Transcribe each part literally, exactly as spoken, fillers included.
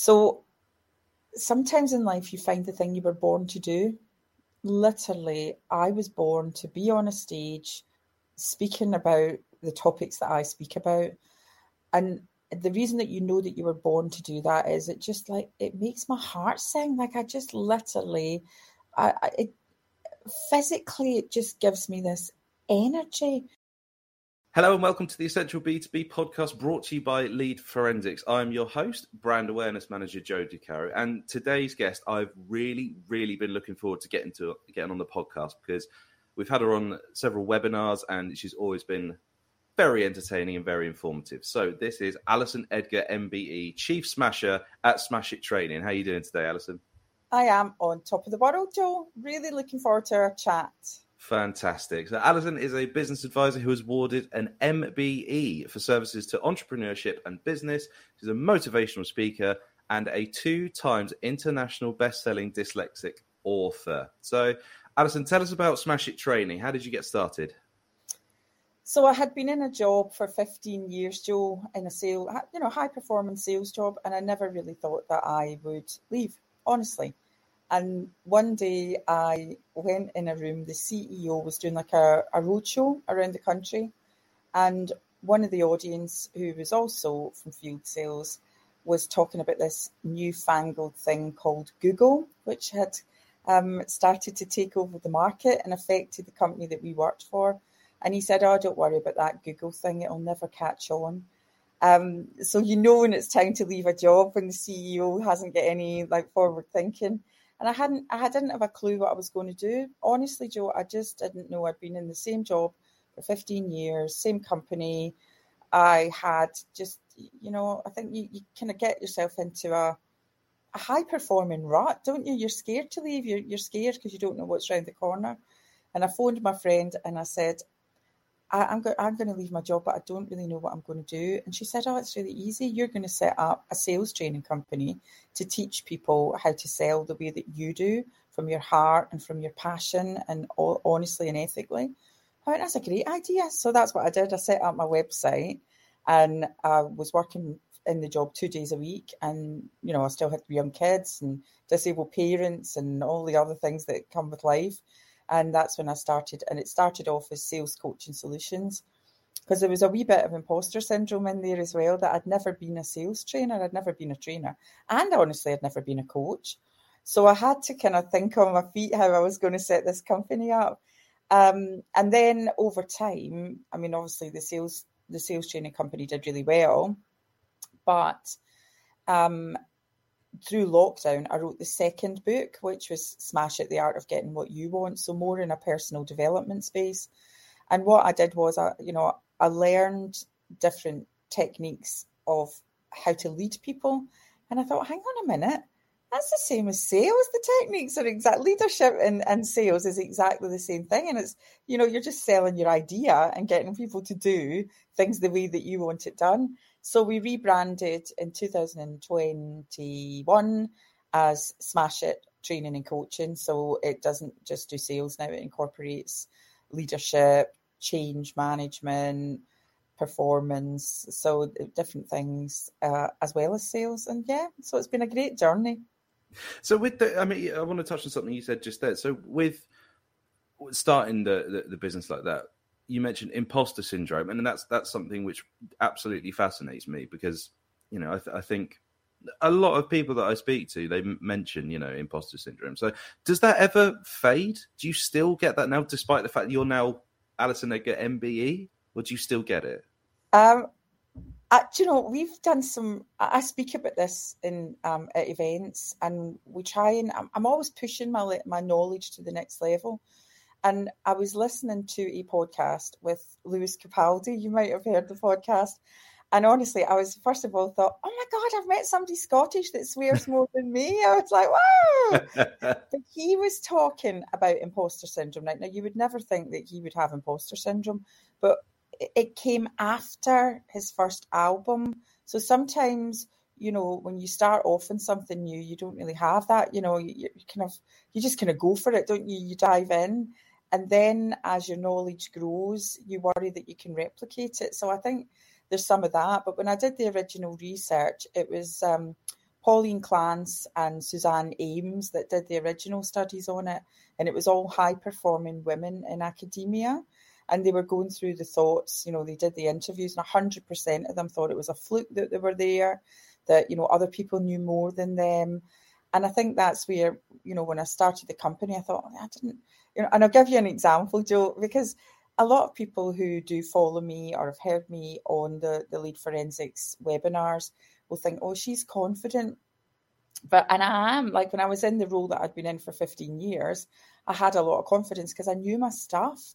So sometimes in life you find the thing you were born to do. Literally, I was born to be on a stage speaking about the topics that I speak about. And the reason that you know that you were born to do that is it just like, it makes my heart sing. Like I just literally, I, I it, physically, it just gives me this energy. Hello and welcome to the Essential B two B podcast brought to you by Lead Forensics. I'm your host, Brand Awareness Manager Joe Ducarreaux, and today's guest I've really, really been looking forward to getting to getting on the podcast because we've had her on several webinars and she's always been very entertaining and very informative. So this is Alison Edgar, M B E, Chief Smasher at Smash It Training. How are you doing today, Alison? I am on top of the world, Joe. Really looking forward to our chat. Fantastic. So Alison is a business advisor who was awarded an M B E for services to entrepreneurship and business. She's a motivational speaker and a two times international best-selling dyslexic author. So Alison, tell us about Smash It Training. How did you get started? So I had been in a job for fifteen years, Joe, in a sale, you know, high performance sales job. And I never really thought that I would leave, honestly. And one day I went in a room, the C E O was doing like a, a roadshow around the country. And one of the audience who was also from field sales was talking about this newfangled thing called Google, which had um, started to take over the market and affected the company that we worked for. And he said, oh, don't worry about that Google thing, it'll never catch on. Um, so you know when it's time to leave a job when the C E O hasn't got any like forward thinking. And I hadn't, I didn't have a clue what I was going to do. Honestly, Joe, I just didn't know. I'd been in the same job for fifteen years, same company. I had just, you know, I think you, you kind of get yourself into a, a high-performing rut, don't you? You're scared to leave. You're, you're scared because you don't know what's around the corner. And I phoned my friend and I said, I, I'm, go- I'm going to leave my job, but I don't really know what I'm going to do. And she said, oh, it's really easy. You're going to set up a sales training company to teach people how to sell the way that you do, from your heart and from your passion and all, honestly and ethically. I went, that's a great idea. So that's what I did. I set up my website and I was working in the job two days a week. And, you know, I still had young kids and disabled parents and all the other things that come with life. And that's when I started. And it started off as Sales Coaching Solutions because there was a wee bit of imposter syndrome in there as well, that I'd never been a sales trainer. I'd never been a trainer. And honestly, I'd never been a coach. So I had to kind of think on my feet how I was going to set this company up. Um, and then over time, I mean, obviously the sales the sales training company did really well. But um, through lockdown, I wrote the second book, which was Smash It, The Art of Getting What You Want. So more in a personal development space. And what I did was, I, you know, I learned different techniques of how to lead people. And I thought, hang on a minute, that's the same as sales. The techniques are exact. Leadership and, and sales is exactly the same thing. And it's, you know, you're just selling your idea and getting people to do things the way that you want it done. So we rebranded in two thousand twenty-one as Smash It Training and Coaching. So it doesn't just do sales now, it incorporates leadership, change management, performance, so different things uh, as well as sales. And yeah, so it's been a great journey. So with the, I mean, I want to touch on something you said just there. So with starting the the, the business like that, you mentioned imposter syndrome, and that's that's something which absolutely fascinates me because, you know, I, th- I think a lot of people that I speak to, they mention, you know, imposter syndrome. So does that ever fade? Do you still get that now, despite the fact that you're now Alison Edgar M B E, or do you still get it? Um, I, you know, we've done some, I speak about this in um, at events, and we try and, I'm, I'm always pushing my my knowledge to the next level. And I was listening to a podcast with Lewis Capaldi. You might have heard the podcast. And honestly, I was, first of all, thought, oh, my God, I've met somebody Scottish that swears more than me. I was like, wow. But he was talking about imposter syndrome. Right now, you would never think that he would have imposter syndrome, but it came after his first album. So sometimes, you know, when you start off in something new, you don't really have that. You know, you, you kind of, you just kind of go for it, don't you? You dive in. And then as your knowledge grows, you worry that you can replicate it. So I think there's some of that. But when I did the original research, it was um, Pauline Clance and Suzanne Ames that did the original studies on it. And it was all high-performing women in academia. And they were going through the thoughts, you know, they did the interviews, and one hundred percent of them thought it was a fluke that they were there, that, you know, other people knew more than them. And I think that's where, you know, when I started the company, I thought, I didn't, you know, and I'll give you an example, Joe, because a lot of people who do follow me or have heard me on the, the Lead Forensics webinars will think, oh, she's confident. But, and I am, like when I was in the role that I'd been in for fifteen years, I had a lot of confidence because I knew my stuff.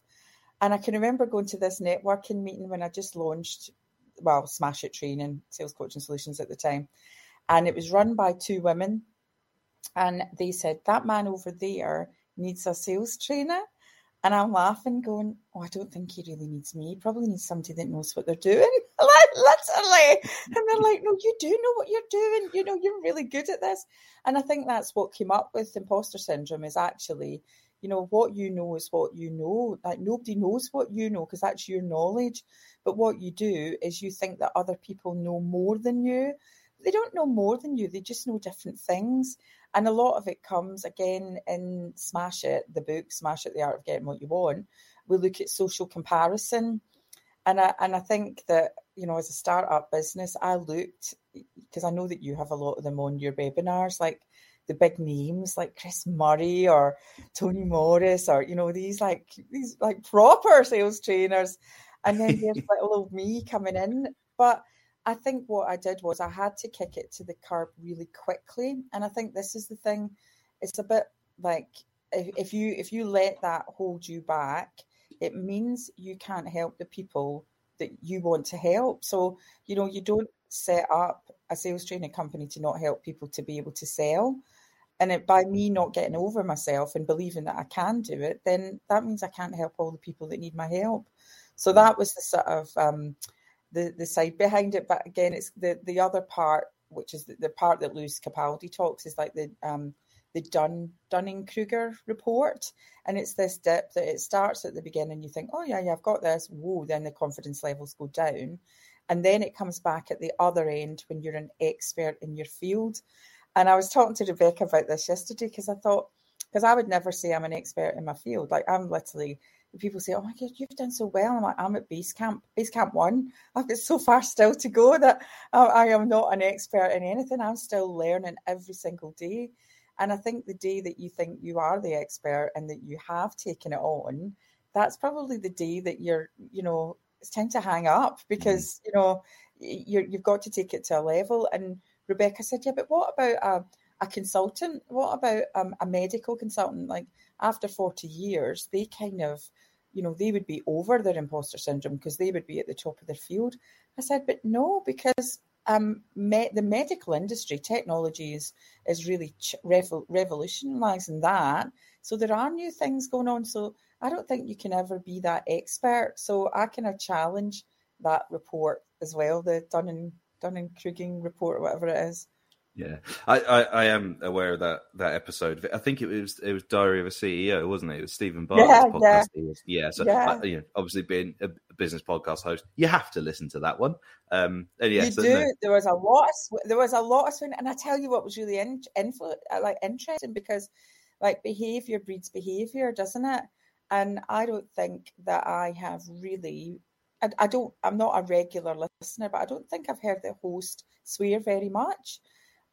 And I can remember going to this networking meeting when I just launched, well, Smash It Training, Sales Coaching Solutions at the time. And it was run by two women. And they said, that man over there needs a sales trainer. And I'm laughing, going, oh, I don't think he really needs me. He probably needs somebody that knows what they're doing, literally. And they're like, no, you do know what you're doing. You know, you're really good at this. And I think that's what came up with imposter syndrome is actually, you know, what you know is what you know. Like nobody knows what you know because that's your knowledge. But what you do is you think that other people know more than you. They don't know more than you. They just know different things. And a lot of it comes, again, in Smash It, the book, Smash It, The Art of Getting What You Want. We look at social comparison. And I, and I think that, you know, as a startup business, I looked, because I know that you have a lot of them on your webinars, like the big names like Chris Murray or Tony Morris or, you know, these like these like proper sales trainers. And then there's little old me coming in. But I think what I did was I had to kick it to the curb really quickly. And I think this is the thing. It's a bit like if you if you let that hold you back, it means you can't help the people that you want to help. So, you know, you don't set up a sales training company to not help people to be able to sell. And it, by me not getting over myself and believing that I can do it, then that means I can't help all the people that need my help. So that was the sort of... Um, The, the side behind it. But again, it's the, the other part, which is the, the part that Lewis Capaldi talks is like the um, the Dun, Dunning-Kruger report. And it's this dip that it starts at the beginning. You think, oh, yeah, yeah, I've got this. Whoa, then the confidence levels go down. And then it comes back at the other end when you're an expert in your field. And I was talking to Rebecca about this yesterday because I thought, because I would never say I'm an expert in my field. Like I'm literally... People say, oh my God, you've done so well. I'm like, I'm at base camp, base camp one. I've got so far still to go that I, I am not an expert in anything. I'm still learning every single day. And I think the day that you think you are the expert and that you have taken it on, that's probably the day that you're, you know, it's time to hang up because, mm-hmm. you know, you're, you've got to take it to a level. And Rebecca said, yeah, but what about a, a consultant? What about um, a medical consultant? Like after forty years, they kind of, you know, they would be over their imposter syndrome because they would be at the top of their field. I said, but no, because um, me- the medical industry, technology is, is really ch- revo- revolutionising that. So there are new things going on. So I don't think you can ever be that expert. So I kind of challenge that report as well, the Dunning, Dunning-Kruger report or whatever it is. Yeah, I, I, I am aware of that that episode. I think it was it was Diary of a C E O, wasn't it? It was Stephen Bart's yeah, podcast. Yeah, yeah so yeah. I, you know, obviously being a business podcast host, you have to listen to that one. Um, and yeah, you so, do. No. There was a lot. Of, there was a lot of and I tell you what was really in, influ, like interesting because like behavior breeds behavior, doesn't it? And I don't think that I have really. I, I don't. I'm not a regular listener, but I don't think I've heard the host swear very much.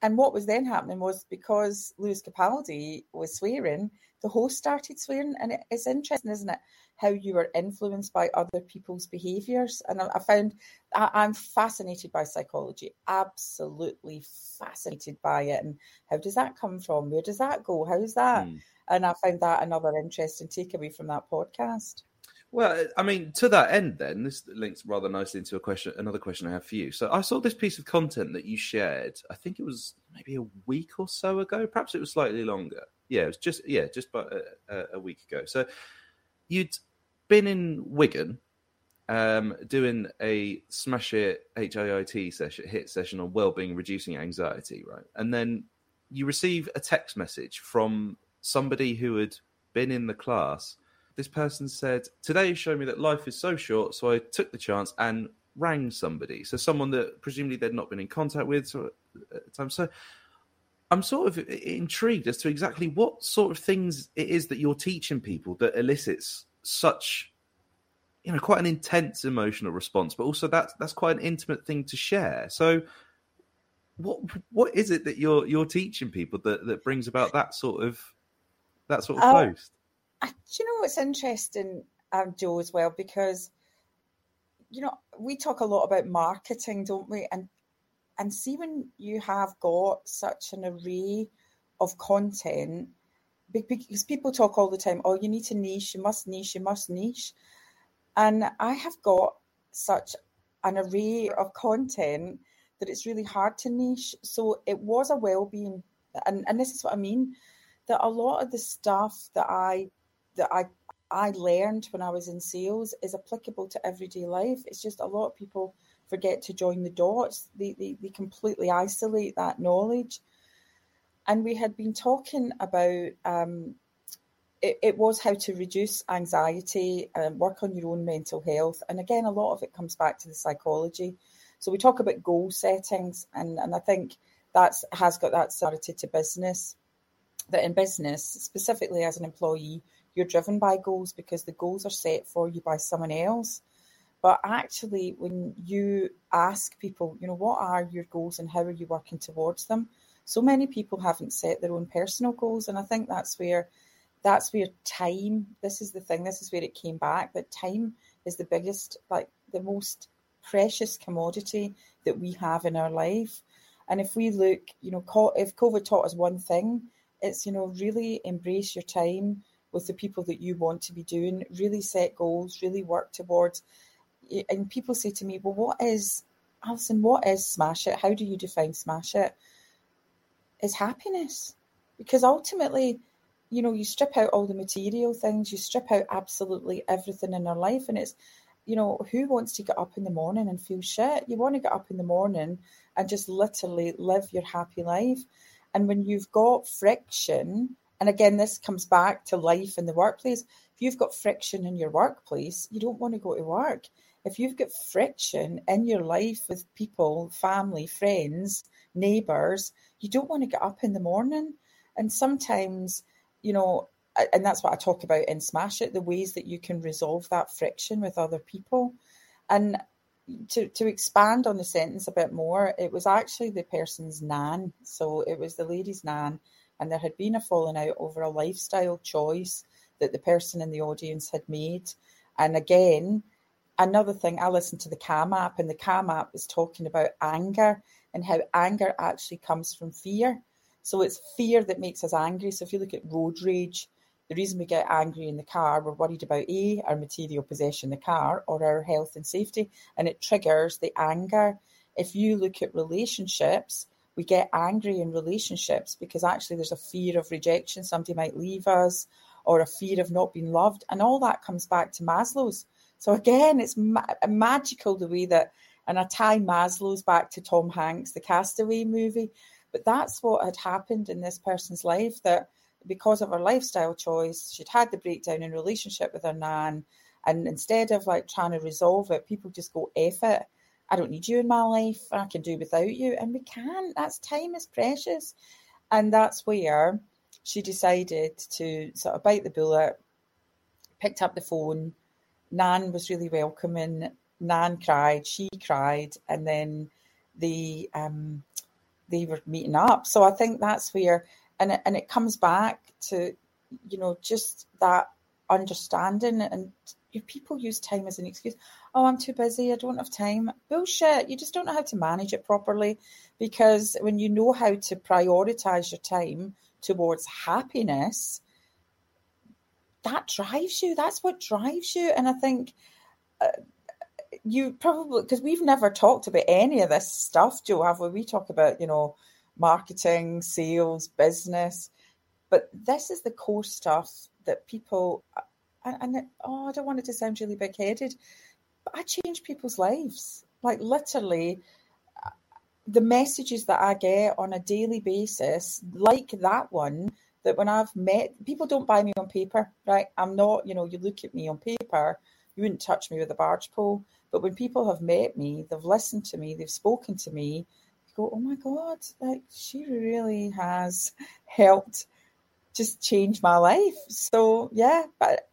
And what was then happening was because Lewis Capaldi was swearing, the host started swearing. And it's interesting, isn't it, how you are influenced by other people's behaviours. And I found I'm fascinated by psychology, absolutely fascinated by it. And how does that come from? Where does that go? How is that? Mm. And I found that another interesting takeaway from that podcast. Well, I mean, to that end, then this links rather nicely into a question, another question I have for you. So, I saw this piece of content that you shared. I think it was maybe a week or so ago. Perhaps it was slightly longer. Yeah, it was just yeah, just about a, a week ago. So, you'd been in Wigan um, doing a Smash It H I I T session, hit session on wellbeing, reducing anxiety, right? And then you receive a text message from somebody who had been in the class. This person said, today you showed me that life is so short, so I took the chance and rang somebody. So someone that presumably they'd not been in contact with at the time. So I'm sort of intrigued as to exactly what sort of things it is that you're teaching people that elicits such, you know, quite an intense emotional response, but also that's that's quite an intimate thing to share. So what what is it that you're you're teaching people that, that brings about that sort of that sort of um, post? I, do you know what's interesting, um, Joe, as well, because you know we talk a lot about marketing, don't we? And And see, when you have got such an array of content, because people talk all the time, oh, you need to niche, you must niche, you must niche. And I have got such an array of content that it's really hard to niche. So it was a well-being, and, and this is what I mean, that a lot of the stuff that I that I I learned when I was in sales is applicable to everyday life. It's just a lot of people forget to join the dots. They, they they completely isolate that knowledge. And we had been talking about um, it, it was how to reduce anxiety and work on your own mental health. And again, a lot of it comes back to the psychology. So we talk about goal settings, and, and I think that has got that similarity to business, that in business, specifically as an employee, you're driven by goals because the goals are set for you by someone else. But actually, when you ask people, you know, what are your goals and how are you working towards them? So many people haven't set their own personal goals. And I think that's where that's where time, this is the thing, this is where it came back, that time is the biggest, like the most precious commodity that we have in our life. And if we look, you know, if COVID taught us one thing, it's, you know, really embrace your time with the people that you want to be doing, really set goals, really work towards. And people say to me, well, what is, Alison, what is Smash It? How do you define Smash It? It's happiness. Because ultimately, you know, you strip out all the material things, you strip out absolutely everything in our life. And it's, you know, who wants to get up in the morning and feel shit? You want to get up in the morning and just literally live your happy life. And when you've got friction, and again, this comes back to life in the workplace. If you've got friction in your workplace, you don't want to go to work. If you've got friction in your life with people, family, friends, neighbours, you don't want to get up in the morning. And sometimes, you know, and that's what I talk about in Smash It, the ways that you can resolve that friction with other people. And to, to expand on the sentence a bit more, it was actually the person's nan. So it was the lady's nan. And there had been a falling out over a lifestyle choice that the person in the audience had made. And again, another thing, I listened to the Calm app, and the Calm app is talking about anger and how anger actually comes from fear. So it's fear that makes us angry. So if you look at road rage, the reason we get angry in the car, we're worried about A, our material possession, the car, or our health and safety, and it triggers the anger. If you look at relationships, we get angry in relationships because actually there's a fear of rejection. Somebody might leave us, or a fear of not being loved. And all that comes back to Maslow's. So again, it's ma- magical the way that, and I tie Maslow's back to Tom Hanks, the Castaway movie, but that's what had happened in this person's life, that because of her lifestyle choice, she'd had the breakdown in relationship with her nan. And instead of like trying to resolve it, people just go, F it. I don't need you in my life. I can do without you. And we can't. That's time is precious. And that's where she decided to sort of bite the bullet, picked up the phone. Nan was really welcoming. Nan cried. She cried. And then they, um, they were meeting up. So I think that's where, and it, and it comes back to, you know, just that understanding. And your people use time as an excuse. Oh, I'm too busy. I don't have time. Bullshit. You just don't know how to manage it properly, because when you know how to prioritise your time towards happiness, that drives you. That's what drives you. And I think uh, you probably, because we've never talked about any of this stuff, Joe, have we? We talk about, you know, marketing, sales, business. But this is the core stuff that people... And, and oh, I don't want it to sound really big-headed, but I change people's lives. Like literally, the messages that I get on a daily basis, like that one, that when I've met, people don't buy me on paper, right? I'm not, you know, you look at me on paper, you wouldn't touch me with a barge pole. But when people have met me, they've listened to me, they've spoken to me, you go, oh my God, like she really definitely has helped just change my life. So, yeah, but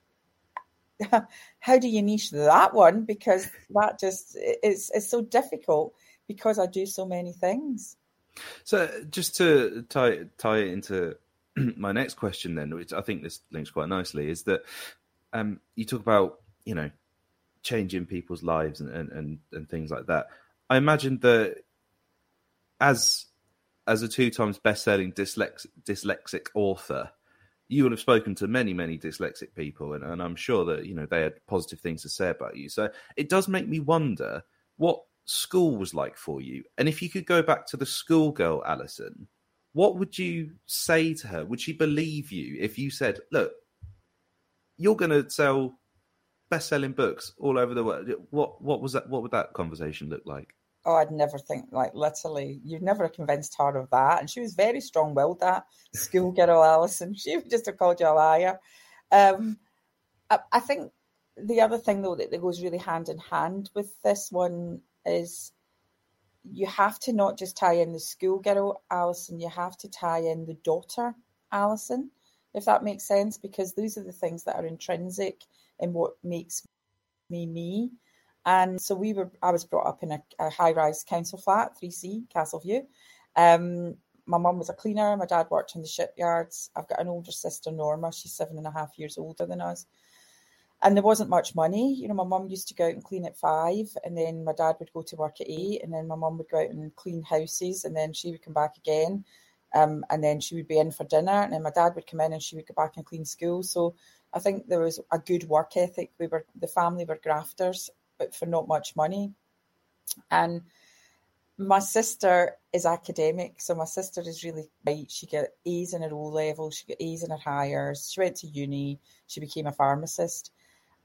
how do you niche that one? Because that just it's it's so difficult because I do so many things. So just to tie tie it into my next question then, which I think this links quite nicely, is that um, you talk about, you know, changing people's lives and, and, and, and things like that. I imagine that as as a two times best selling dyslex, dyslexic author, you would have spoken to many, many dyslexic people, and, and I'm sure that, you know, they had positive things to say about you. So it does make me wonder what school was like for you. And if you could go back to the schoolgirl Alison, what would you say to her? Would she believe you if you said, look, you're going to sell best-selling books all over the world? What what was that? What would that conversation look like? Oh, I'd never think, like, literally, you'd never convinced her of that. And she was very strong-willed, that schoolgirl Alison. She would just have called you a liar. Um, I, I think the other thing, though, that, that goes really hand in hand with this one is you have to not just tie in the schoolgirl Alison, you have to tie in the daughter Alison, if that makes sense, because those are the things that are intrinsic in what makes me me. And so we were, I was brought up in a, a high-rise council flat, three C, Castle View. Um, my mum was a cleaner. My dad worked in the shipyards. I've got an older sister, Norma. She's seven and a half years older than us. And there wasn't much money. You know, my mum used to go out and clean at five, and then my dad would go to work at eight, and then my mum would go out and clean houses, and then she would come back again, um, and then she would be in for dinner, and then my dad would come in and she would go back and clean school. So I think there was a good work ethic. We were, the family were grafters, but for not much money. And my sister is academic, so my sister is really bright. She got A's in her O-level, she got A's in her hires, she went to uni, she became a pharmacist.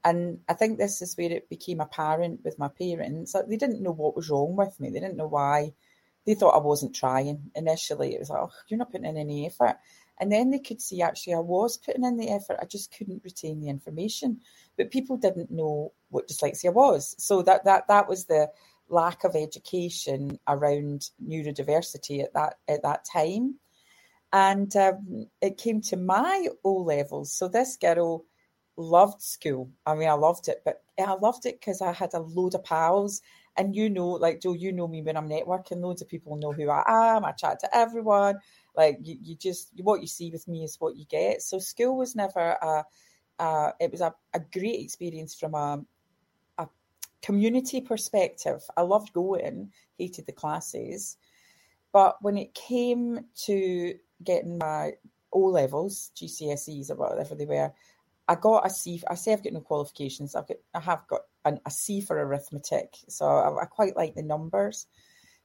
And I think this is where it became apparent with my parents. Like, they didn't know what was wrong with me. They didn't know why. They thought I wasn't trying. Initially, it was like, oh, you're not putting in any effort. And then they could see, actually, I was putting in the effort. I just couldn't retain the information. But people didn't know what dyslexia was. So that that that was the lack of education around neurodiversity at that at that time. And um, it came to my O-levels. So this girl loved school. I mean, I loved it, but I loved it because I had a load of pals. And you know, like, Joe, you know me when I'm networking. Loads of people know who I am. I chat to everyone. Like, you, you just, what you see with me is what you get. So school was never a, a it was a, a great experience from a, a community perspective. I loved going, hated the classes. But when it came to getting my O-levels, G C S Es or whatever they were, I got a C. I say I've got no qualifications. I've got, I have got an, a C for arithmetic, so I, I quite like the numbers.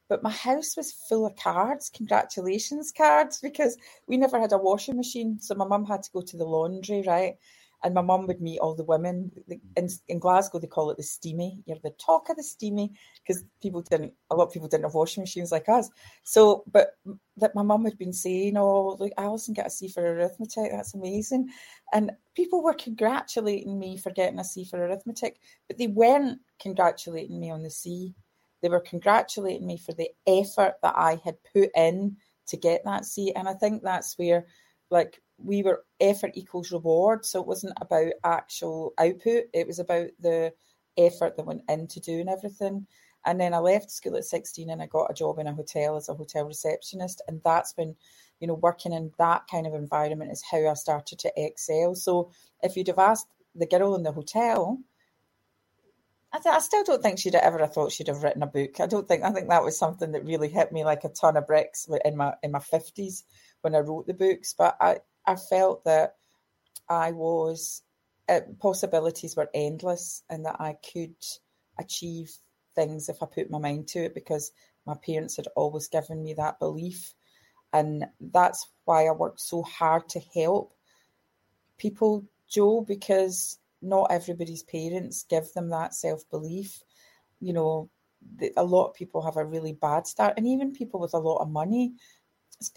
But my house was full of cards, congratulations cards, because we never had a washing machine, so my mum had to go to the laundry, right? And my mum would meet all the women. In, in Glasgow, they call it the steamy. You're the talk of the steamy, because people didn't, a lot of people didn't have washing machines like us. So, but that my mum had been saying, oh, look, Alison got a C for arithmetic. That's amazing. And people were congratulating me for getting a C for arithmetic, but they weren't congratulating me on the C. They were congratulating me for the effort that I had put in to get that C. And I think that's where, like, we were effort equals reward. So it wasn't about actual output. It was about the effort that went into doing everything. And then I left school at sixteen and I got a job in a hotel as a hotel receptionist. And that's when, you know, working in that kind of environment is how I started to excel. So if you'd have asked the girl in the hotel, I, th- I still don't think she'd have ever thought she'd have written a book. I don't think, I think that was something that really hit me like a ton of bricks in my in my fifties when I wrote the books. But I, I felt that I was, uh, possibilities were endless and that I could achieve things if I put my mind to it, because my parents had always given me that belief. And that's why I worked so hard to help people, Joe, because not everybody's parents give them that self-belief. You know, the, a lot of people have a really bad start, and even people with a lot of money,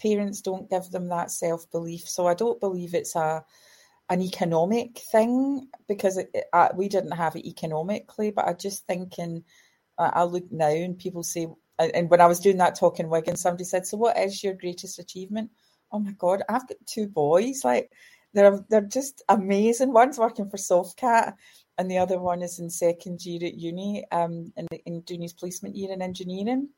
parents don't give them that self-belief. So I don't believe it's a an economic thing, because it, it, I, we didn't have it economically, but I just think in, I look now and people say, and when I was doing that talk in Wigan, somebody said, so what is your greatest achievement? Oh my God, I've got two boys. Like they're, they're just amazing. One's working for Softcat and the other one is in second year at uni, um, in, in Dooney's placement year in engineering.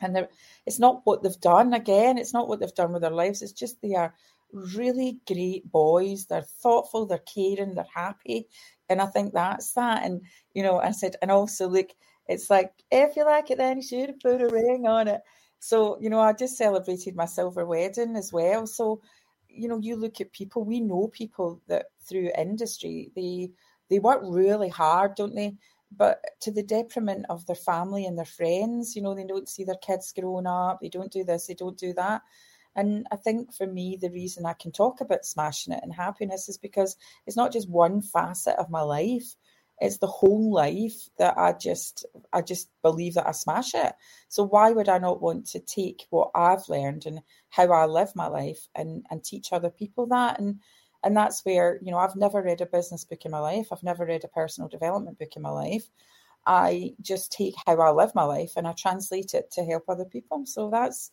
And it's not what they've done. Again, it's not what they've done with their lives. It's just they are really great boys. They're thoughtful, they're caring, they're happy. And I think that's that. And, you know, I said, and also, look, it's like, if you like it, then you should put a ring on it. So, you know, I just celebrated my silver wedding as well. So, you know, you look at people, we know people that through industry, they they work really hard, don't they? But to the detriment of their family and their friends. You know, they don't see their kids growing up, they don't do this, they don't do that. And I think for me, the reason I can talk about smashing it and happiness is because it's not just one facet of my life. It's the whole life that I just I just believe that I smash it. So why would I not want to take what I've learned and how I live my life and, and teach other people that? And And that's where, you know, I've never read a business book in my life. I've never read a personal development book in my life. I just take how I live my life and I translate it to help other people. So that's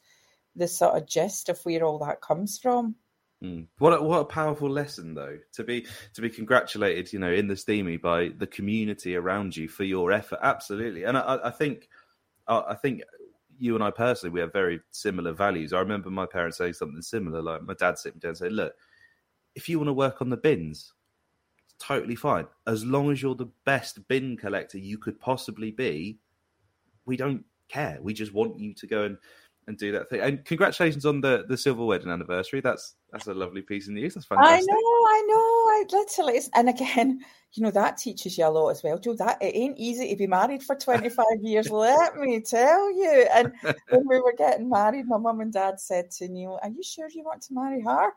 the sort of gist of where all that comes from. Mm. What a, what a powerful lesson, though, to be to be congratulated, you know, in the steamy by the community around you for your effort. Absolutely. And I, I think I think you and I personally, we have very similar values. I remember my parents saying something similar, like my dad sitting down and saying, look, if you want to work on the bins, it's totally fine. As long as you're the best bin collector you could possibly be, we don't care. We just want you to go and, and do that thing. And congratulations on the, the silver wedding anniversary. That's that's a lovely piece of news. That's fantastic. I know, I know. I literally, it's, and again, you know, that teaches you a lot as well, Joe. That it ain't easy to be married for twenty-five years, let me tell you. And when we were getting married, my mum and dad said to Neil, are you sure you want to marry her?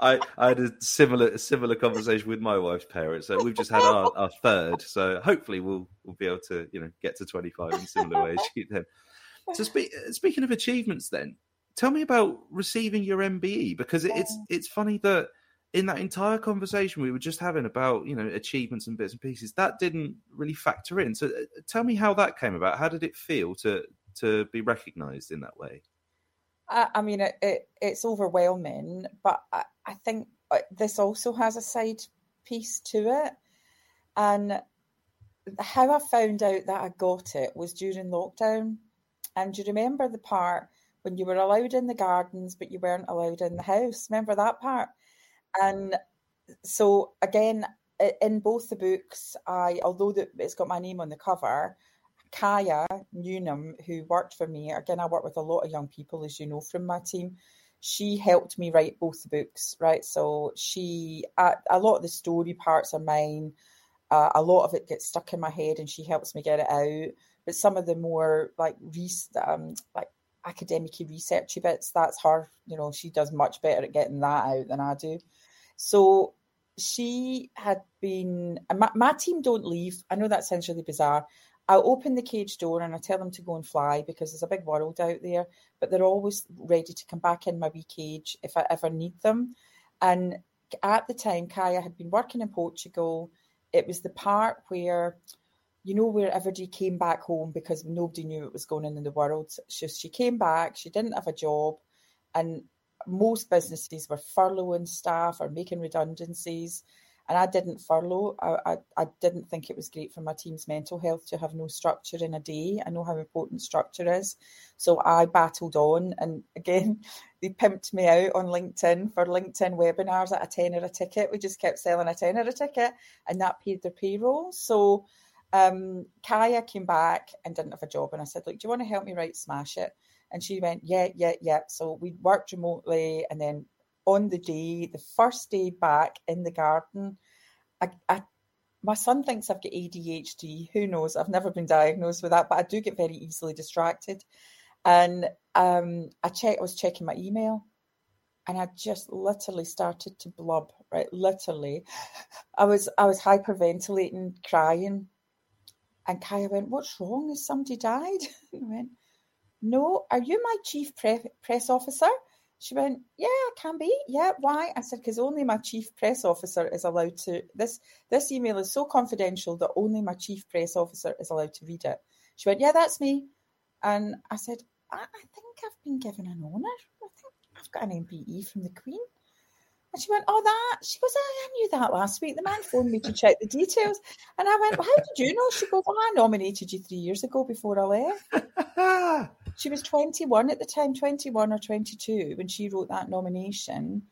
I, I had a similar a similar conversation with my wife's parents. So we've just had our, our third. So hopefully we'll we'll be able to, you know, get to twenty-five in similar ways. So speak, speaking of achievements, then tell me about receiving your M B E, because it, it's it's funny that in that entire conversation we were just having about, you know, achievements and bits and pieces, that didn't really factor in. So tell me how that came about. How did it feel to to be recognised in that way? I mean, it, it, it's overwhelming, but I, I think this also has a side piece to it. And how I found out that I got it was during lockdown. And do you remember the part when you were allowed in the gardens, but you weren't allowed in the house? Remember that part? And so, again, in both the books, I although it's got my name on the cover, Kaya Newnham, who worked for me, again, I work with a lot of young people, as you know, from my team. She helped me write both the books, right? So she, uh, a lot of the story parts are mine. Uh, a lot of it gets stuck in my head and she helps me get it out. But some of the more like um, like academic-y researchy bits, that's her. You know, she does much better at getting that out than I do. So she had been, and my, my team don't leave. I know that sounds really bizarre. I open the cage door and I tell them to go and fly because there's a big world out there, but they're always ready to come back in my wee cage if I ever need them. And at the time, Kaya had been working in Portugal. It was the part where, you know, where everybody came back home because nobody knew what was going on in the world. She, she came back, she didn't have a job, and most businesses were furloughing staff or making redundancies. And I didn't furlough. I, I, I didn't think it was great for my team's mental health to have no structure in a day. I know how important structure is. So I battled on. And again, they pimped me out on LinkedIn for LinkedIn webinars at a tenner a ticket. We just kept selling a tenner a ticket and that paid their payroll. So um, Kaya came back and didn't have a job. And I said, look, do you want to help me write Smash It? And she went, yeah, yeah, yeah. So we worked remotely and then on the day, the first day back in the garden, I, I, my son thinks I've got A D H D. Who knows? I've never been diagnosed with that, but I do get very easily distracted. And um, I check, I was checking my email and I just literally started to blub, right? Literally. I was I was hyperventilating, crying. And Kaya went, what's wrong? Has somebody died? I went, no, are you my chief pre- press officer? She went, yeah, I can be. Yeah, why? I said, because only my chief press officer is allowed to, this this email is so confidential that only my chief press officer is allowed to read it. She went, yeah, that's me. And I said, I, I think I've been given an honour. I think I've got an M B E from the Queen. And she went, oh, that. She goes, I knew that last week. The man phoned me to check the details. And I went, well, how did you know? She goes, well, I nominated you three years ago before I left. She was twenty-one at the time, twenty-one or twenty-two, when she wrote that nomination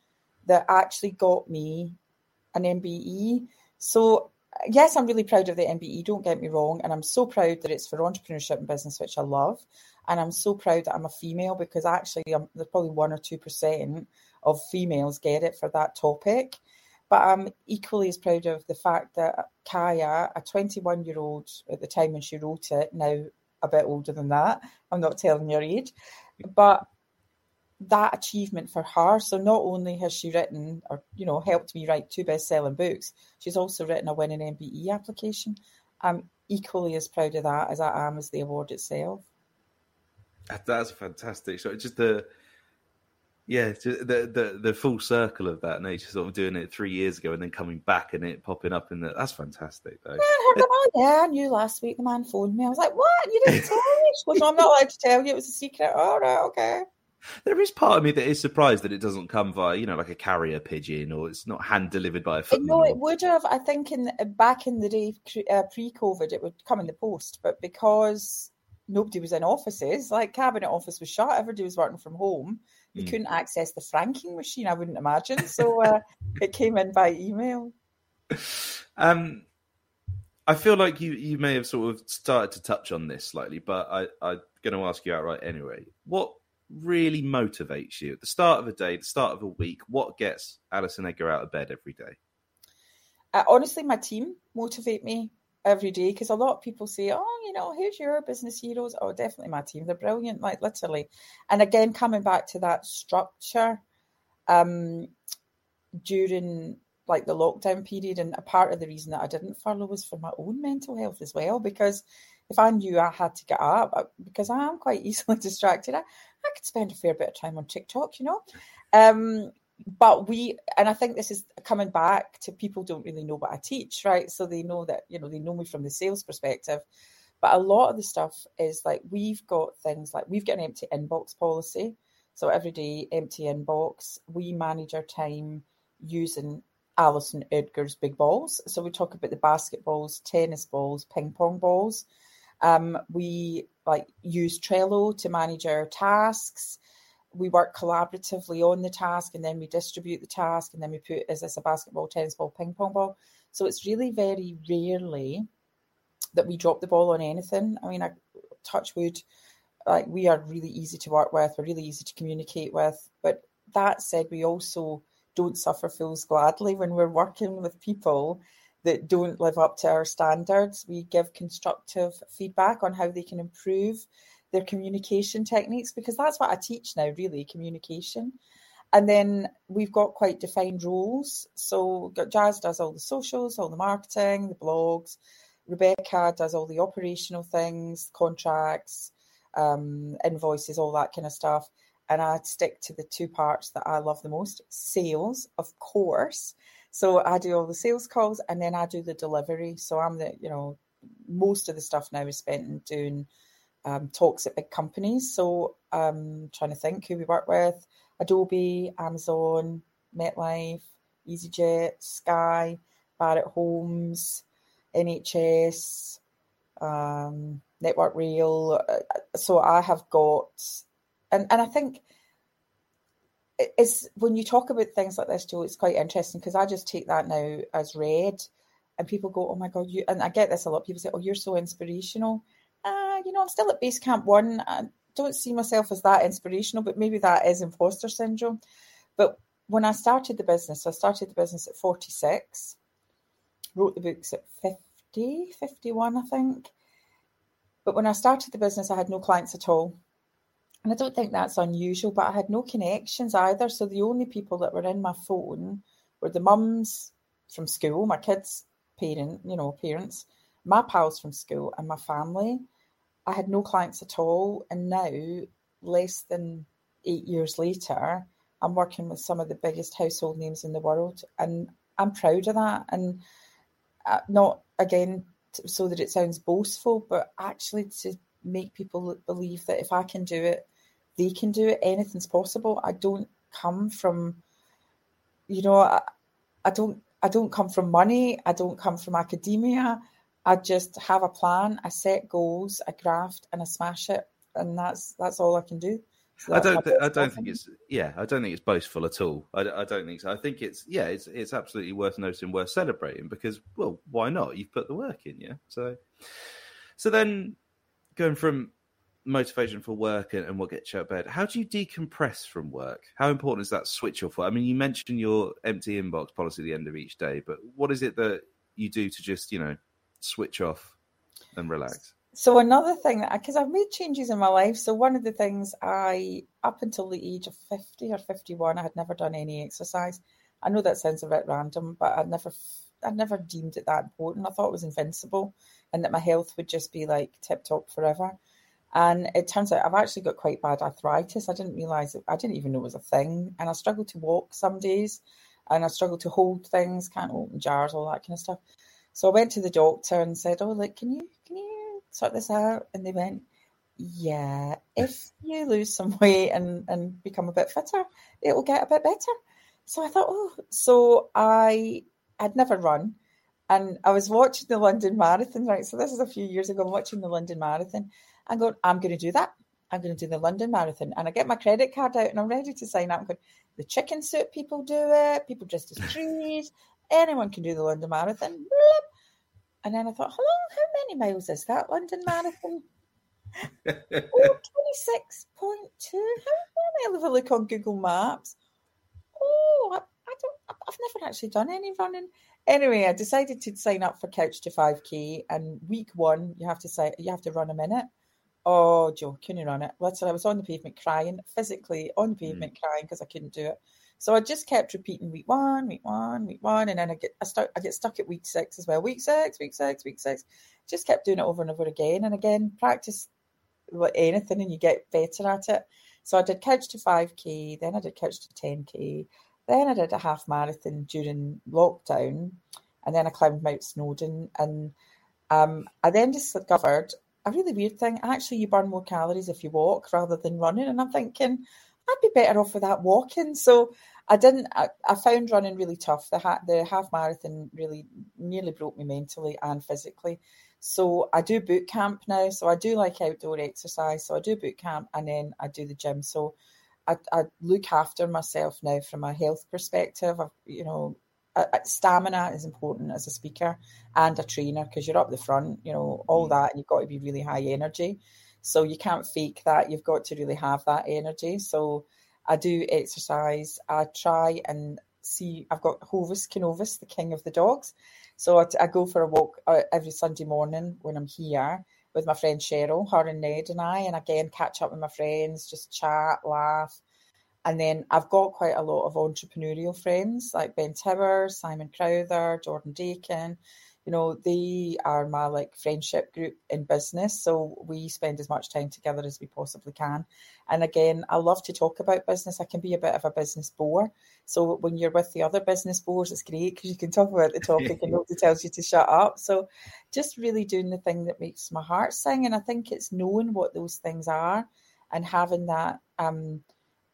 that actually got me an M B E. So, yes, I'm really proud of the M B E, don't get me wrong. And I'm so proud that it's for entrepreneurship and business, which I love. And I'm so proud that I'm a female, because actually I'm, there's probably one or two percent of females get it for that topic. But I'm equally as proud of the fact that Kaya, a twenty-one-year-old at the time when she wrote it, now a bit older than that, I'm not telling your age, but that achievement for her. So not only has she written, or, you know, helped me write two best-selling books, she's also written a winning M B E application. I'm equally as proud of that as I am as the award itself. That's fantastic. So it's just the, yeah, the the the full circle of that nature, sort of doing it three years ago and then coming back and it popping up in the, that's fantastic though. Yeah, I heard them all. Yeah, I knew last week the man phoned me. I was like, what? You didn't tell me? She goes, no, I'm not allowed to tell you. It was a secret. All right, okay. There is part of me that is surprised that it doesn't come via, you know, like a carrier pigeon, or it's not hand delivered by a footman. No, or... it would have. I think in back in the day uh, pre-COVID, it would come in the post, but because nobody was in offices, like Cabinet Office was shut, everybody was working from home. You mm. couldn't access the franking machine, I wouldn't imagine. So uh, it came in by email. Um, I feel like you, you may have sort of started to touch on this slightly, but I, I'm going to ask you outright anyway. What really motivates you at the start of a day, the start of a week? What gets Alison Edgar out of bed every day? Uh, honestly, my team motivate me every day, because a lot of people say, oh, you know, who's your business heroes? Oh, definitely my team. They're brilliant, like literally. And again, coming back to that structure um, during like the lockdown period, and a part of the reason that I didn't furlough was for my own mental health as well, because if I knew I had to get up, because I am quite easily distracted, I, I could spend a fair bit of time on TikTok, you know. Um, But we, and I think this is coming back to people don't really know what I teach, right? So they know that, you know, they know me from the sales perspective. But a lot of the stuff is like, we've got things like, we've got an empty inbox policy. So every day, empty inbox, we manage our time using Alison Edgar's big balls. So we talk about the basketballs, tennis balls, ping pong balls. Um, we like use Trello to manage our tasks. We work collaboratively on the task, and then we distribute the task, and then we put, is this a basketball, tennis ball, ping pong ball? So it's really very rarely that we drop the ball on anything. I mean, I touch wood, like we are really easy to work with. We're really easy to communicate with. But that said, we also don't suffer fools gladly when we're working with people that don't live up to our standards. We give constructive feedback on how they can improve their communication techniques, because that's what I teach now, really, communication. And then we've got quite defined roles. So Jazz does all the socials, all the marketing, the blogs. Rebecca does all the operational things, contracts, um, invoices, all that kind of stuff. And I stick to the two parts that I love the most, sales, of course. So I do all the sales calls, and then I do the delivery. So I'm the, you know, most of the stuff now is spent in doing Um, talks at big companies. So I'm um, trying to think who we work with. Adobe, Amazon, MetLife, EasyJet, Sky, Barrett Homes, N H S, um, Network Rail. So I have got, and, and I think it's when you talk about things like this, Joe, it's quite interesting, because I just take that now as read, and people go, oh my God, you, and I get this a lot. People say, oh, you're so inspirational. Uh, you know, I'm still at base camp one. I don't see myself as that inspirational, but maybe that is imposter syndrome. But when I started the business, so I started the business at forty-six, wrote the books at fifty, fifty-one, I think. But when I started the business, I had no clients at all. And I don't think that's unusual, but I had no connections either. So the only people that were in my phone were the mums from school, my kids' parent, you know, parents, my pals from school, and my family. I had no clients at all, and now, less than eight years later, I'm working with some of the biggest household names in the world, and I'm proud of that. And not, again, so that it sounds boastful, but actually to make people believe that if I can do it, they can do it. Anything's possible. I don't come from, you know, I, I don't I don't come from money. I don't come from academia. I just have a plan. I set goals. I graft and I smash it, and that's that's all I can do. So I don't. Th- I don't think it's. Yeah, I don't think it's boastful at all. I, I don't think so. I think it's. Yeah, it's. It's absolutely worth noting, worth celebrating, because, well, why not? You've put the work in, yeah. So, so then going from motivation for work and, and what gets you out of bed, how do you decompress from work? How important is that switch off? I mean, you mentioned your empty inbox policy at the end of each day, but what is it that you do to just, you know, switch off and relax? So another thing, that because I've made changes in my life. So one of the things I, up until the age of fifty or fifty-one, I had never done any exercise. I know that sounds a bit random, but I'd never, I'd never deemed it that important. I thought it was invincible and that my health would just be like tip top forever. And it turns out I've actually got quite bad arthritis. I didn't realise, I didn't even know it was a thing. And I struggle to walk some days and I struggle to hold things, can't open jars, all that kind of stuff. So I went to the doctor and said, oh, like, can you, can you? sort this out? And they went, yeah, if you lose some weight and, and become a bit fitter, it'll get a bit better. So I thought, oh, so I, I'd never run. And I was watching the London Marathon, right? So this is a few years ago, I'm watching the London Marathon. I'm going, I'm going to do that. I'm going to do the London Marathon. And I get my credit card out and I'm ready to sign up. I'm going, the chicken soup people do it, people dressed as trees, anyone can do the London Marathon. And then I thought, how long, how many miles is that London Marathon? oh, twenty-six point two. How many? I'll have a look on Google Maps. Oh, I, I don't, I've never actually done any running. Anyway, I decided to sign up for Couch to five K. And week one, you have to say, you have to run a minute. Oh, Joe, can you run it? Literally, I was on the pavement crying, physically on the pavement mm. crying because I couldn't do it. So I just kept repeating week one, week one, week one, and then I get I, start, I get stuck at week six as well. Week six, week six, week six. Just kept doing it over and over again. And again, practice anything and you get better at it. So I did Couch to five K, then I did Couch to ten K, then I did a half marathon during lockdown, and then I climbed Mount Snowdon. And um, I then discovered a really weird thing. Actually, you burn more calories if you walk rather than running. And I'm thinking, I'd be better off with that walking. So I didn't, I, I found running really tough. The, ha- the half marathon really nearly broke me mentally and physically. So I do boot camp now. So I do like outdoor exercise. So I do boot camp and then I do the gym. So I, I look after myself now from a health perspective. I've, you know, I, I, stamina is important as a speaker and a trainer because you're up the front, you know, all that. And you've got to be really high energy. So you can't fake that. You've got to really have that energy. So I do exercise. I try and see. I've got Hovis Canovus, the king of the dogs. So I, I go for a walk every Sunday morning when I'm here with my friend Cheryl, her and Ned and I. And again, catch up with my friends, just chat, laugh. And then I've got quite a lot of entrepreneurial friends like Ben Tower, Simon Crowther, Jordan Dakin. You know, they are my, like, friendship group in business. So we spend as much time together as we possibly can. And again, I love to talk about business. I can be a bit of a business bore. So when you're with the other business bores, it's great because you can talk about the topic and nobody tells you to shut up. So just really doing the thing that makes my heart sing. And I think it's knowing what those things are and having that, um,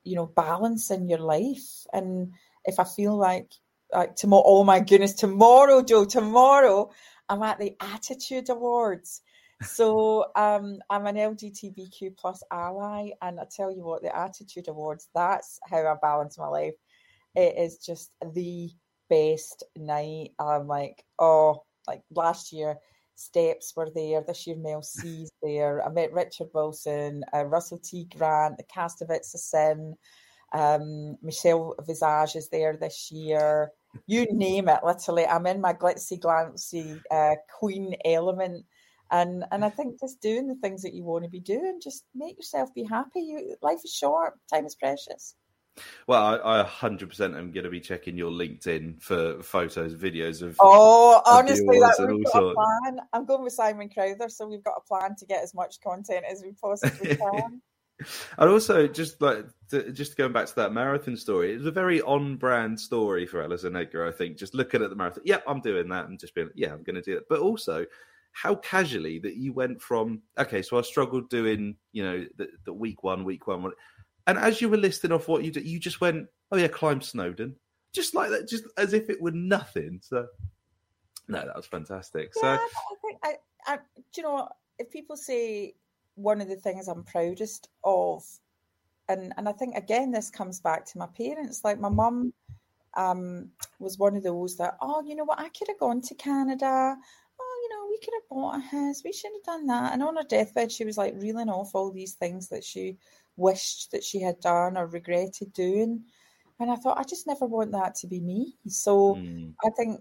you know, balance in your life. And if I feel like, Like tomorrow, oh my goodness, tomorrow, Joe, tomorrow, I'm at the Attitude Awards. So um, I'm an L G B T Q plus ally. And I tell you what, the Attitude Awards, that's how I balance my life. It is just the best night. I'm like, oh, like last year, Steps were there. This year, Mel C's there. I met Richard Wilson, uh, Russell T. Grant, the cast of It's a Sin. Um, Michelle Visage is there this year. You name it, literally. I'm in my glitzy, glancy uh, queen element, and and I think just doing the things that you want to be doing, just make yourself be happy. You, life is short, time is precious. Well, I, I one hundred percent am going to be checking your LinkedIn for photos, videos of. Oh, of honestly, that we've got a plan. I'm going with Simon Crowther, so we've got a plan to get as much content as we possibly can. And also, just like to, just going back to that marathon story, it was a very on-brand story for Alison Edgar, I think. Just looking at the marathon, yeah, I'm doing that, and just being, yeah, I'm going to do it. But also, how casually that you went from, okay, so I struggled doing, you know, the, the week one, week one. And as you were listing off what you did, you just went, oh yeah, climb Snowdon. Just like that, just as if it were nothing. So, no, that was fantastic. Yeah, so, I think, I, I, do you know what? If people say one of the things I'm proudest of, and, and I think, again, this comes back to my parents. Like, my mum um, was one of those that, oh, you know what, I could have gone to Canada. Oh, you know, we could have bought a house. We should have done that. And on her deathbed, she was, like, reeling off all these things that she wished that she had done or regretted doing. And I thought, I just never want that to be me. So mm. I think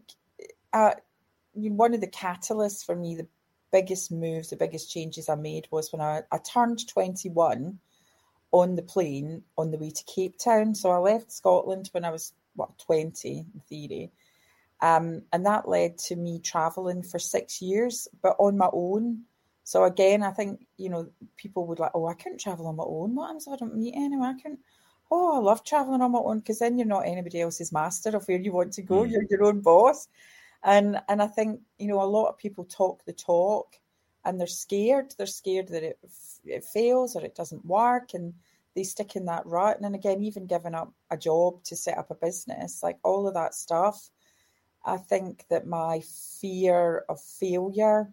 uh, one of the catalysts for me, the biggest moves, the biggest changes I made was when I, I turned twenty-one on the plane on the way to Cape Town. So I left Scotland when I was, what, twenty in theory. Um, and that led to me travelling for six years, but on my own. So again, I think, you know, people would like, oh, I couldn't travel on my own. What happens if I don't meet anyone? I couldn't. Oh, I love travelling on my own, because then you're not anybody else's master of where you want to go. Mm. You're your own boss. And and I think, you know, a lot of people talk the talk and they're scared. They're scared that it it fails or it doesn't work, and they stick in that rut. And then again, even giving up a job to set up a business, like all of that stuff. I think that my fear of failure,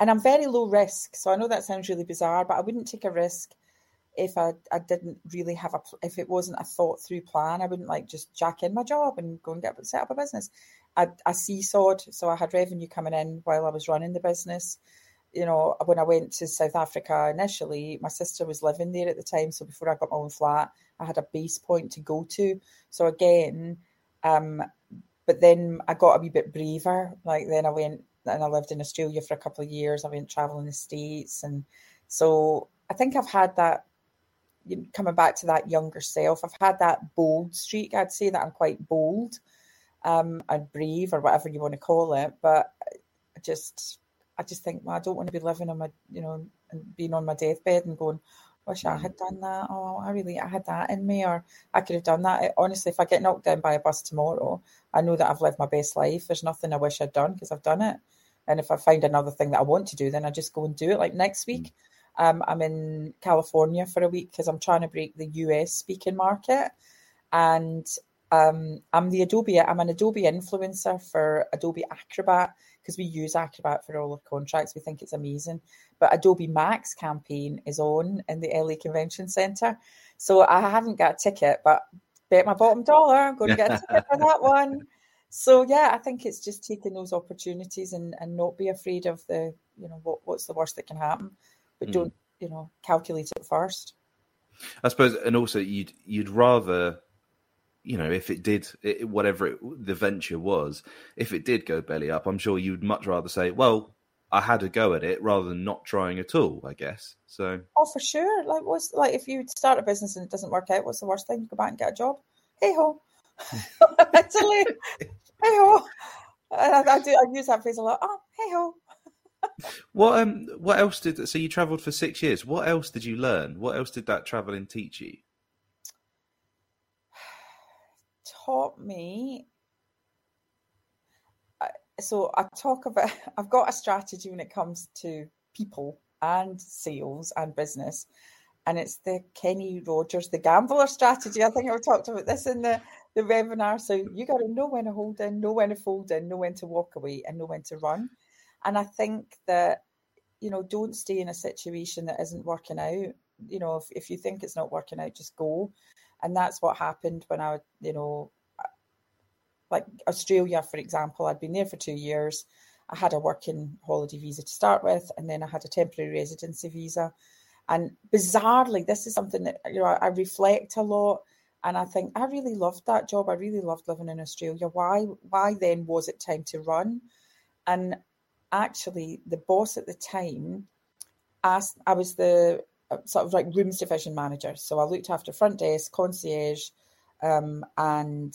and I'm very low risk, so I know that sounds really bizarre, but I wouldn't take a risk if I, I didn't really have a, if it wasn't a thought through plan. I wouldn't like just jack in my job and go and get set up a business. I, I seesawed, so I had revenue coming in while I was running the business. You know, when I went to South Africa initially, my sister was living there at the time, so before I got my own flat, I had a base point to go to. So again, um, but then I got a wee bit braver. Like then I went and I lived in Australia for a couple of years. I went traveling the States, and so I think I've had that. Coming back to that younger self, I've had that bold streak. I'd say that I'm quite bold um, and brave, or whatever you want to call it. But I just, I just think, well, I don't want to be living on my, you know, and being on my deathbed and going, wish I had done that. Oh, I really, I had that in me, or I could have done that. It, honestly, if I get knocked down by a bus tomorrow, I know that I've lived my best life. There's nothing I wish I'd done because I've done it. And if I find another thing that I want to do, then I just go and do it. Like next week, mm-hmm. Um, I'm in California for a week because I'm trying to break the U S speaking market, and um, I'm the Adobe. I'm an Adobe influencer for Adobe Acrobat, because we use Acrobat for all our contracts. We think it's amazing. But Adobe Max campaign is on in the L A Convention Center, so I haven't got a ticket, but bet my bottom dollar I'm going to get a ticket for that one. So yeah, I think it's just taking those opportunities and, and not be afraid of the, you know, what what's the worst that can happen. But don't, you know, calculate it first. I suppose, and also you'd you'd rather, you know, if it did, it, whatever it, the venture was, if it did go belly up, I'm sure you'd much rather say, well, I had a go at it rather than not trying at all, I guess. So, oh, for sure. Like, what's like if you start a business and it doesn't work out, what's the worst thing? You go back and get a job. Hey ho, literally, hey ho. I, I do. I use that phrase a lot. Oh, hey ho. What um what else did so you travelled for six years? What else did you learn? What else did that travelling teach you? Taught me. So I talk about I've got a strategy when it comes to people and sales and business, and it's the Kenny Rogers, the gambler strategy. I think I talked about this in the, the webinar. So you got to know when to hold in, know when to fold in, know when to walk away, and know when to run. And I think that, you know, don't stay in a situation that isn't working out. You know, if, if you think it's not working out, just go. And that's what happened when I, you know, like Australia, for example, I'd been there for two years. I had a working holiday visa to start with, and then I had a temporary residency visa. And bizarrely, this is something that, you know, I reflect a lot. And I think I really loved that job. I really loved living in Australia. Why, why then was it time to run? And actually, the boss at the time asked, I was the sort of like rooms division manager. So I looked after front desk, concierge, um, and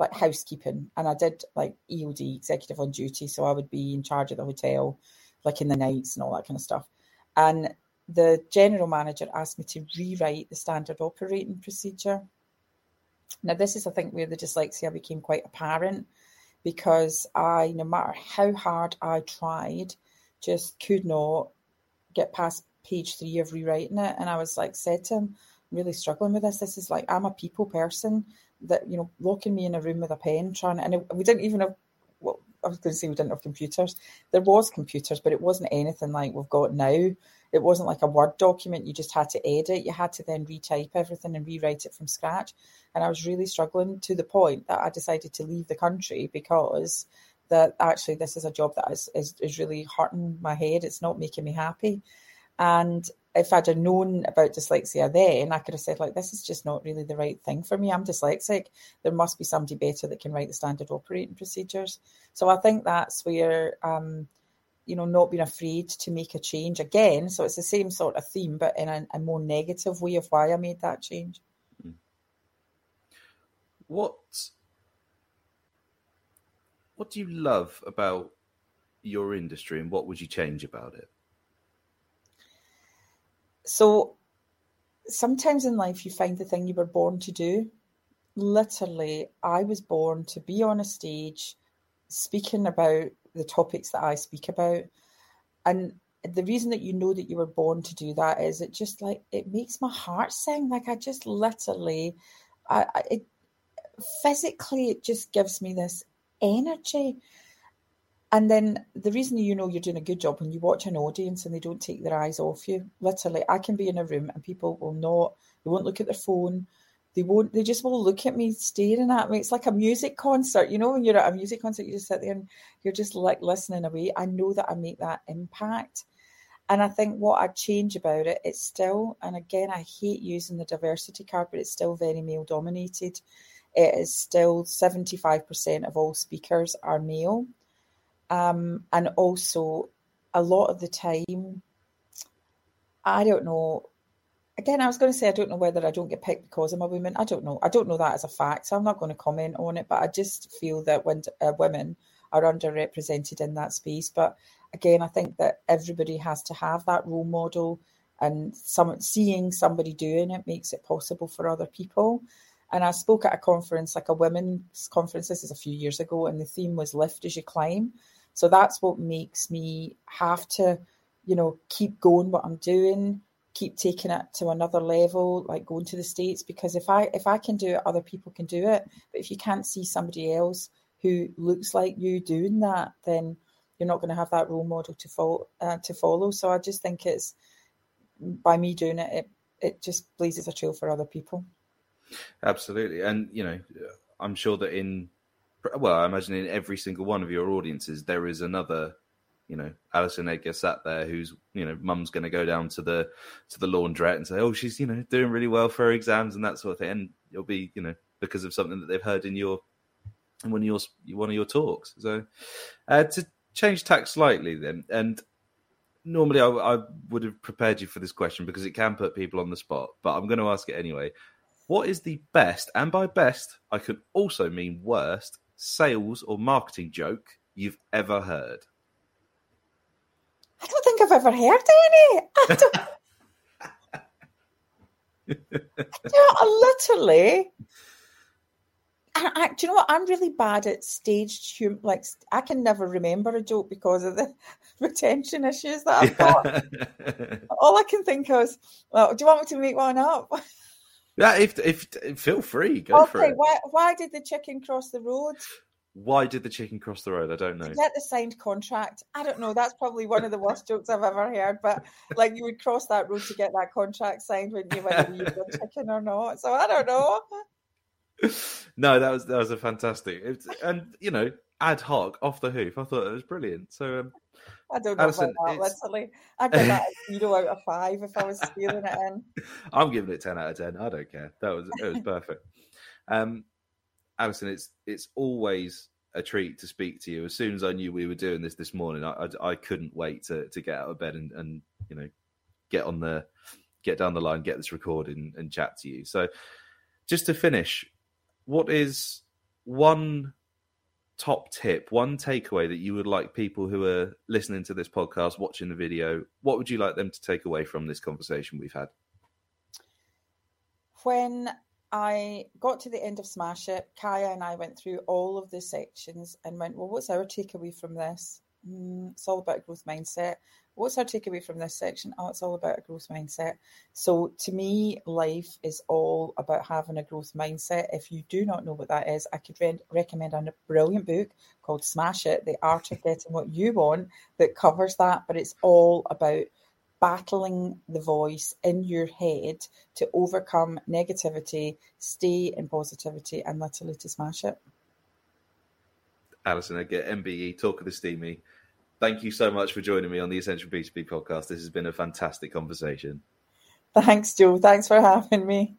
like housekeeping. And I did like E O D, executive on duty. So I would be in charge of the hotel, like in the nights and all that kind of stuff. And the general manager asked me to rewrite the standard operating procedure. Now, this is, I think, where the dyslexia became quite apparent. Because I, no matter how hard I tried just could not get past page three of rewriting it. And I was like, said to him, I'm really struggling with this. This is like, I'm a people person that, you know, locking me in a room with a pen, trying to, and it, we didn't even have, well, I was going to say we didn't have computers. There was computers, but it wasn't anything like we've got now. It wasn't like a Word document. You just had to edit. You had to then retype everything and rewrite it from scratch. And I was really struggling to the point that I decided to leave the country because that actually this is a job that is, is, is really hurting my head. It's not making me happy. And if I'd have known about dyslexia then, I could have said, like, this is just not really the right thing for me. I'm dyslexic. There must be somebody better that can write the standard operating procedures. So I think that's where... Um, you know, not being afraid to make a change again. So it's the same sort of theme, but in a, a more negative way of why I made that change. What, what do you love about your industry and what would you change about it? So sometimes in life you find the thing you were born to do. Literally, I was born to be on a stage speaking about the topics that I speak about. And the reason that you know that you were born to do that is it just like, it makes my heart sing. Like I just literally, I, I it, physically, it just gives me this energy. And then the reason you know you're doing a good job when you watch an audience and they don't take their eyes off you. Literally, I can be in a room and people will not, they won't look at their phone. They won't, they just will look at me, staring at me. It's like a music concert. You know, when you're at a music concert, you just sit there and you're just like listening away. I know that I make that impact. And I think what I change about it, it's still, and again, I hate using the diversity card, but it's still very male dominated. It is still seventy-five percent of all speakers are male. Um, and also a lot of the time, I don't know, Again, I was going to say, I don't know whether I don't get picked because I'm a woman. I don't know. I don't know that as a fact. So I'm not going to comment on it. But I just feel that when uh, women are underrepresented in that space. But again, I think that everybody has to have that role model. And some, seeing somebody doing it makes it possible for other people. And I spoke at a conference, like a women's conference. This is a few years ago. And the theme was lift as you climb. So that's what makes me have to, you know, keep going what I'm doing. Keep taking it to another level, like going to the States, because if I if I can do it, other people can do it. But if you can't see somebody else who looks like you doing that, then you're not going to have that role model to follow. Uh, to follow. So I just think it's, by me doing it, it, it just blazes a trail for other people. Absolutely. And, you know, I'm sure that in, well, I imagine in every single one of your audiences, there is another, you know, Alison Edgar sat there who's, you know, mum's going to go down to the to the laundrette and say, oh, she's, you know, doing really well for her exams and that sort of thing. And it'll be, you know, because of something that they've heard in your in one of your one of your talks. So uh, to change tack slightly then, and normally I, I would have prepared you for this question because it can put people on the spot, but I'm going to ask it anyway. What is the best, and by best, I could also mean worst, sales or marketing joke you've ever heard? I don't think I've ever heard any. I don't. I don't I literally. I, I, do you know what? I'm really bad at staged humor. Like I can never remember a joke because of the retention issues that I've got. All I can think of is, well, do you want me to make one up? Yeah, if if, if feel free, go okay, for it. Why why did the chicken cross the road? Why did the chicken cross the road? I don't know. Get the signed contract. I don't know. That's probably one of the worst jokes I've ever heard. But like, you would cross that road to get that contract signed, wouldn't you, whether you were chicken or not? So I don't know. No, that was that was a fantastic, it was, and you know, ad hoc, off the hoof. I thought it was brilliant. So um, I don't know Alison, about that. It's... Literally, I'd give that a zero out of five if I was stealing it in. I'm giving it ten out of ten. I don't care. That was it was perfect. Um. Alison, it's it's always a treat to speak to you. As soon as I knew we were doing this this morning, I I, I couldn't wait to, to get out of bed and, and you know get on the get down the line, get this recorded, and, and chat to you. So, just to finish, what is one top tip, one takeaway that you would like people who are listening to this podcast, watching the video? What would you like them to take away from this conversation we've had? When I got to the end of Smash It, Kaya and I went through all of the sections and went, well, what's our takeaway from this? Mm, it's all about a growth mindset. What's our takeaway from this section? Oh, it's all about a growth mindset. So to me, life is all about having a growth mindset. If you do not know what that is, I could re- recommend a brilliant book called Smash It, The Art of Getting What You Want, that covers that. But it's all about battling the voice in your head to overcome negativity, stay in positivity, and literally to smash it. Alison Edgar, M B E, Talk of the Steamy. Thank you so much for joining me on the Essential B two B podcast. This has been a fantastic conversation. Thanks, Joe. Thanks for having me.